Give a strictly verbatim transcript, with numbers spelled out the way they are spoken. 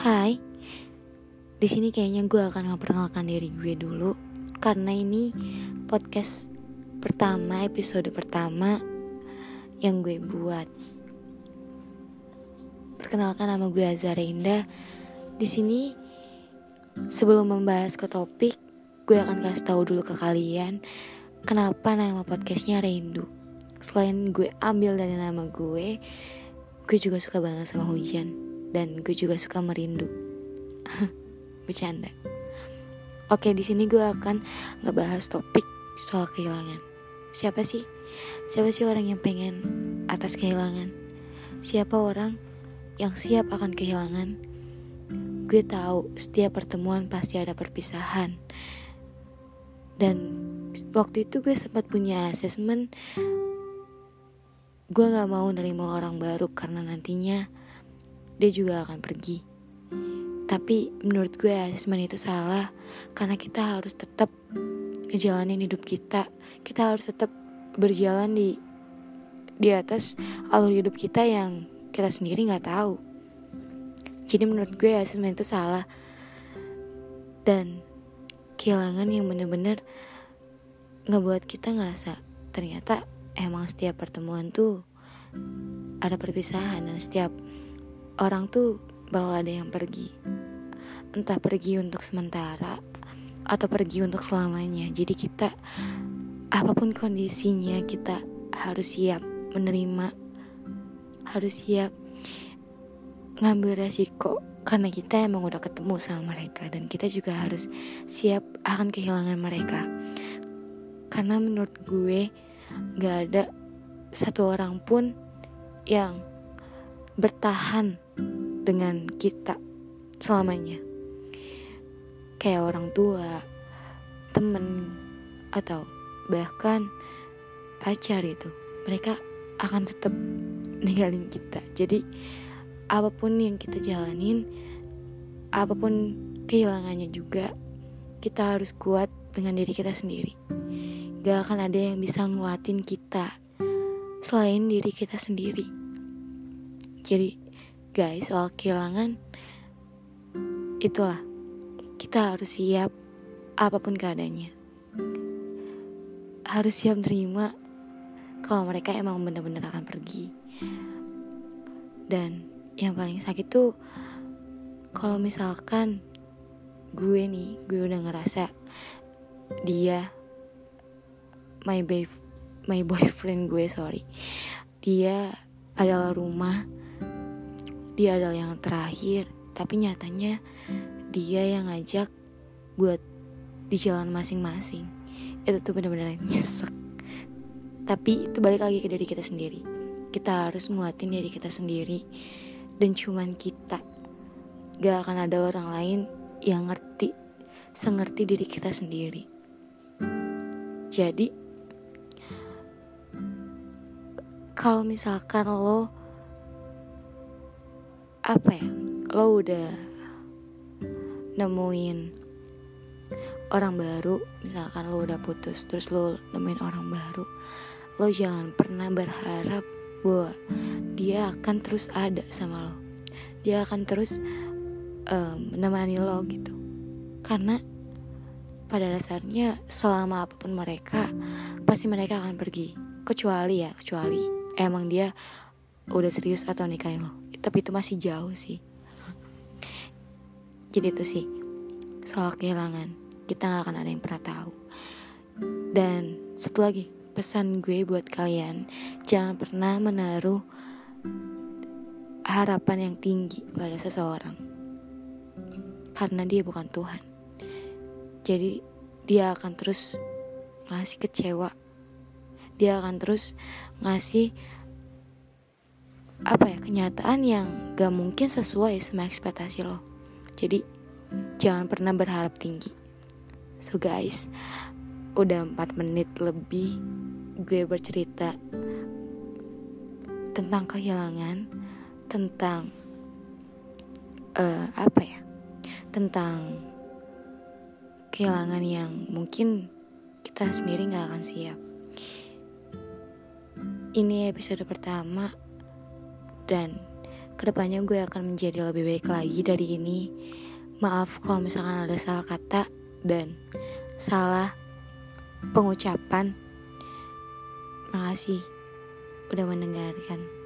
Hai, di sini kayaknya gue akan memperkenalkan diri gue dulu, karena ini podcast pertama, episode pertama yang gue buat. Perkenalkan, nama gue Azra Indah. Di sini sebelum membahas ke topik, gue akan kasih tahu dulu ke kalian kenapa nama podcastnya Rindu. Selain gue ambil dari nama gue, gue juga suka banget sama hujan. Dan gue juga suka merindu. Bercanda. Oke, di sini gue akan ngebahas topik soal kehilangan. Siapa sih? Siapa sih orang yang pengen atas kehilangan? Siapa orang yang siap akan kehilangan? Gue tahu setiap pertemuan pasti ada perpisahan. Dan waktu itu gue sempat punya asesmen, gue gak mau nerima orang baru karena nantinya dia juga akan pergi. Tapi menurut gue asesmen itu salah, karena kita harus tetap ngejalanin hidup kita. Kita harus tetap berjalan di di atas alur hidup kita yang kita sendiri nggak tahu. Jadi menurut gue asesmen itu salah. Dan kehilangan yang bener-bener ngebuat kita ngerasa ternyata emang setiap pertemuan tuh ada perpisahan, dan setiap orang tuh bakal ada yang pergi. Entah pergi untuk sementara atau pergi untuk selamanya. Jadi kita, apapun kondisinya, kita harus siap menerima, harus siap ngambil resiko, karena kita emang udah ketemu sama mereka. Dan kita juga harus siap akan kehilangan mereka. Karena menurut gue gak ada satu orang pun yang bertahan dengan kita selamanya. Kayak orang tua, temen, atau bahkan pacar itu, mereka akan tetap ninggalin kita. Jadi apapun yang kita jalanin, apapun kehilangannya juga, kita harus kuat dengan diri kita sendiri. Gak akan ada yang bisa nguatin kita selain diri kita sendiri. Jadi guys, soal kehilangan, itulah, kita harus siap apapun keadaannya. Harus siap nerima kalau mereka emang benar-benar akan pergi. Dan yang paling sakit tuh kalau misalkan gue nih, gue udah ngerasa dia my bef- my boyfriend gue, sorry. Dia adalah rumah, dia adalah yang terakhir, tapi nyatanya dia yang ngajak buat di jalan masing-masing. Itu tuh benar-benar nyesek. Tapi itu balik lagi ke diri kita sendiri. Kita harus nguatin diri kita sendiri, dan cuman kita. Gak akan ada orang lain yang ngerti sengerti diri kita sendiri. Jadi kalau misalkan lo apa ya, lo udah nemuin orang baru, misalkan lo udah putus terus lo nemuin orang baru, lo jangan pernah berharap bahwa dia akan terus ada sama lo, dia akan terus um, menemani lo gitu. Karena pada dasarnya selama apapun mereka, pasti mereka akan pergi, kecuali ya kecuali emang dia udah serius atau nikahin lo, tapi itu masih jauh sih. Jadi itu sih soal kehilangan, kita gak akan ada yang pernah tahu. Dan satu lagi pesan gue buat kalian, jangan pernah menaruh harapan yang tinggi pada seseorang, karena dia bukan Tuhan. Jadi dia akan terus ngasih kecewa, dia akan terus ngasih apa ya, kenyataan yang gak mungkin sesuai sama ekspektasi lo. Jadi jangan pernah berharap tinggi. So guys, udah empat menit lebih gue bercerita tentang kehilangan, tentang uh, apa ya, tentang kehilangan yang mungkin kita sendiri gak akan siap. Ini episode pertama, dan Kedepannya gue akan menjadi lebih baik lagi dari ini. Maaf kalau misalkan ada salah kata dan salah pengucapan. Makasih udah mendengarkan.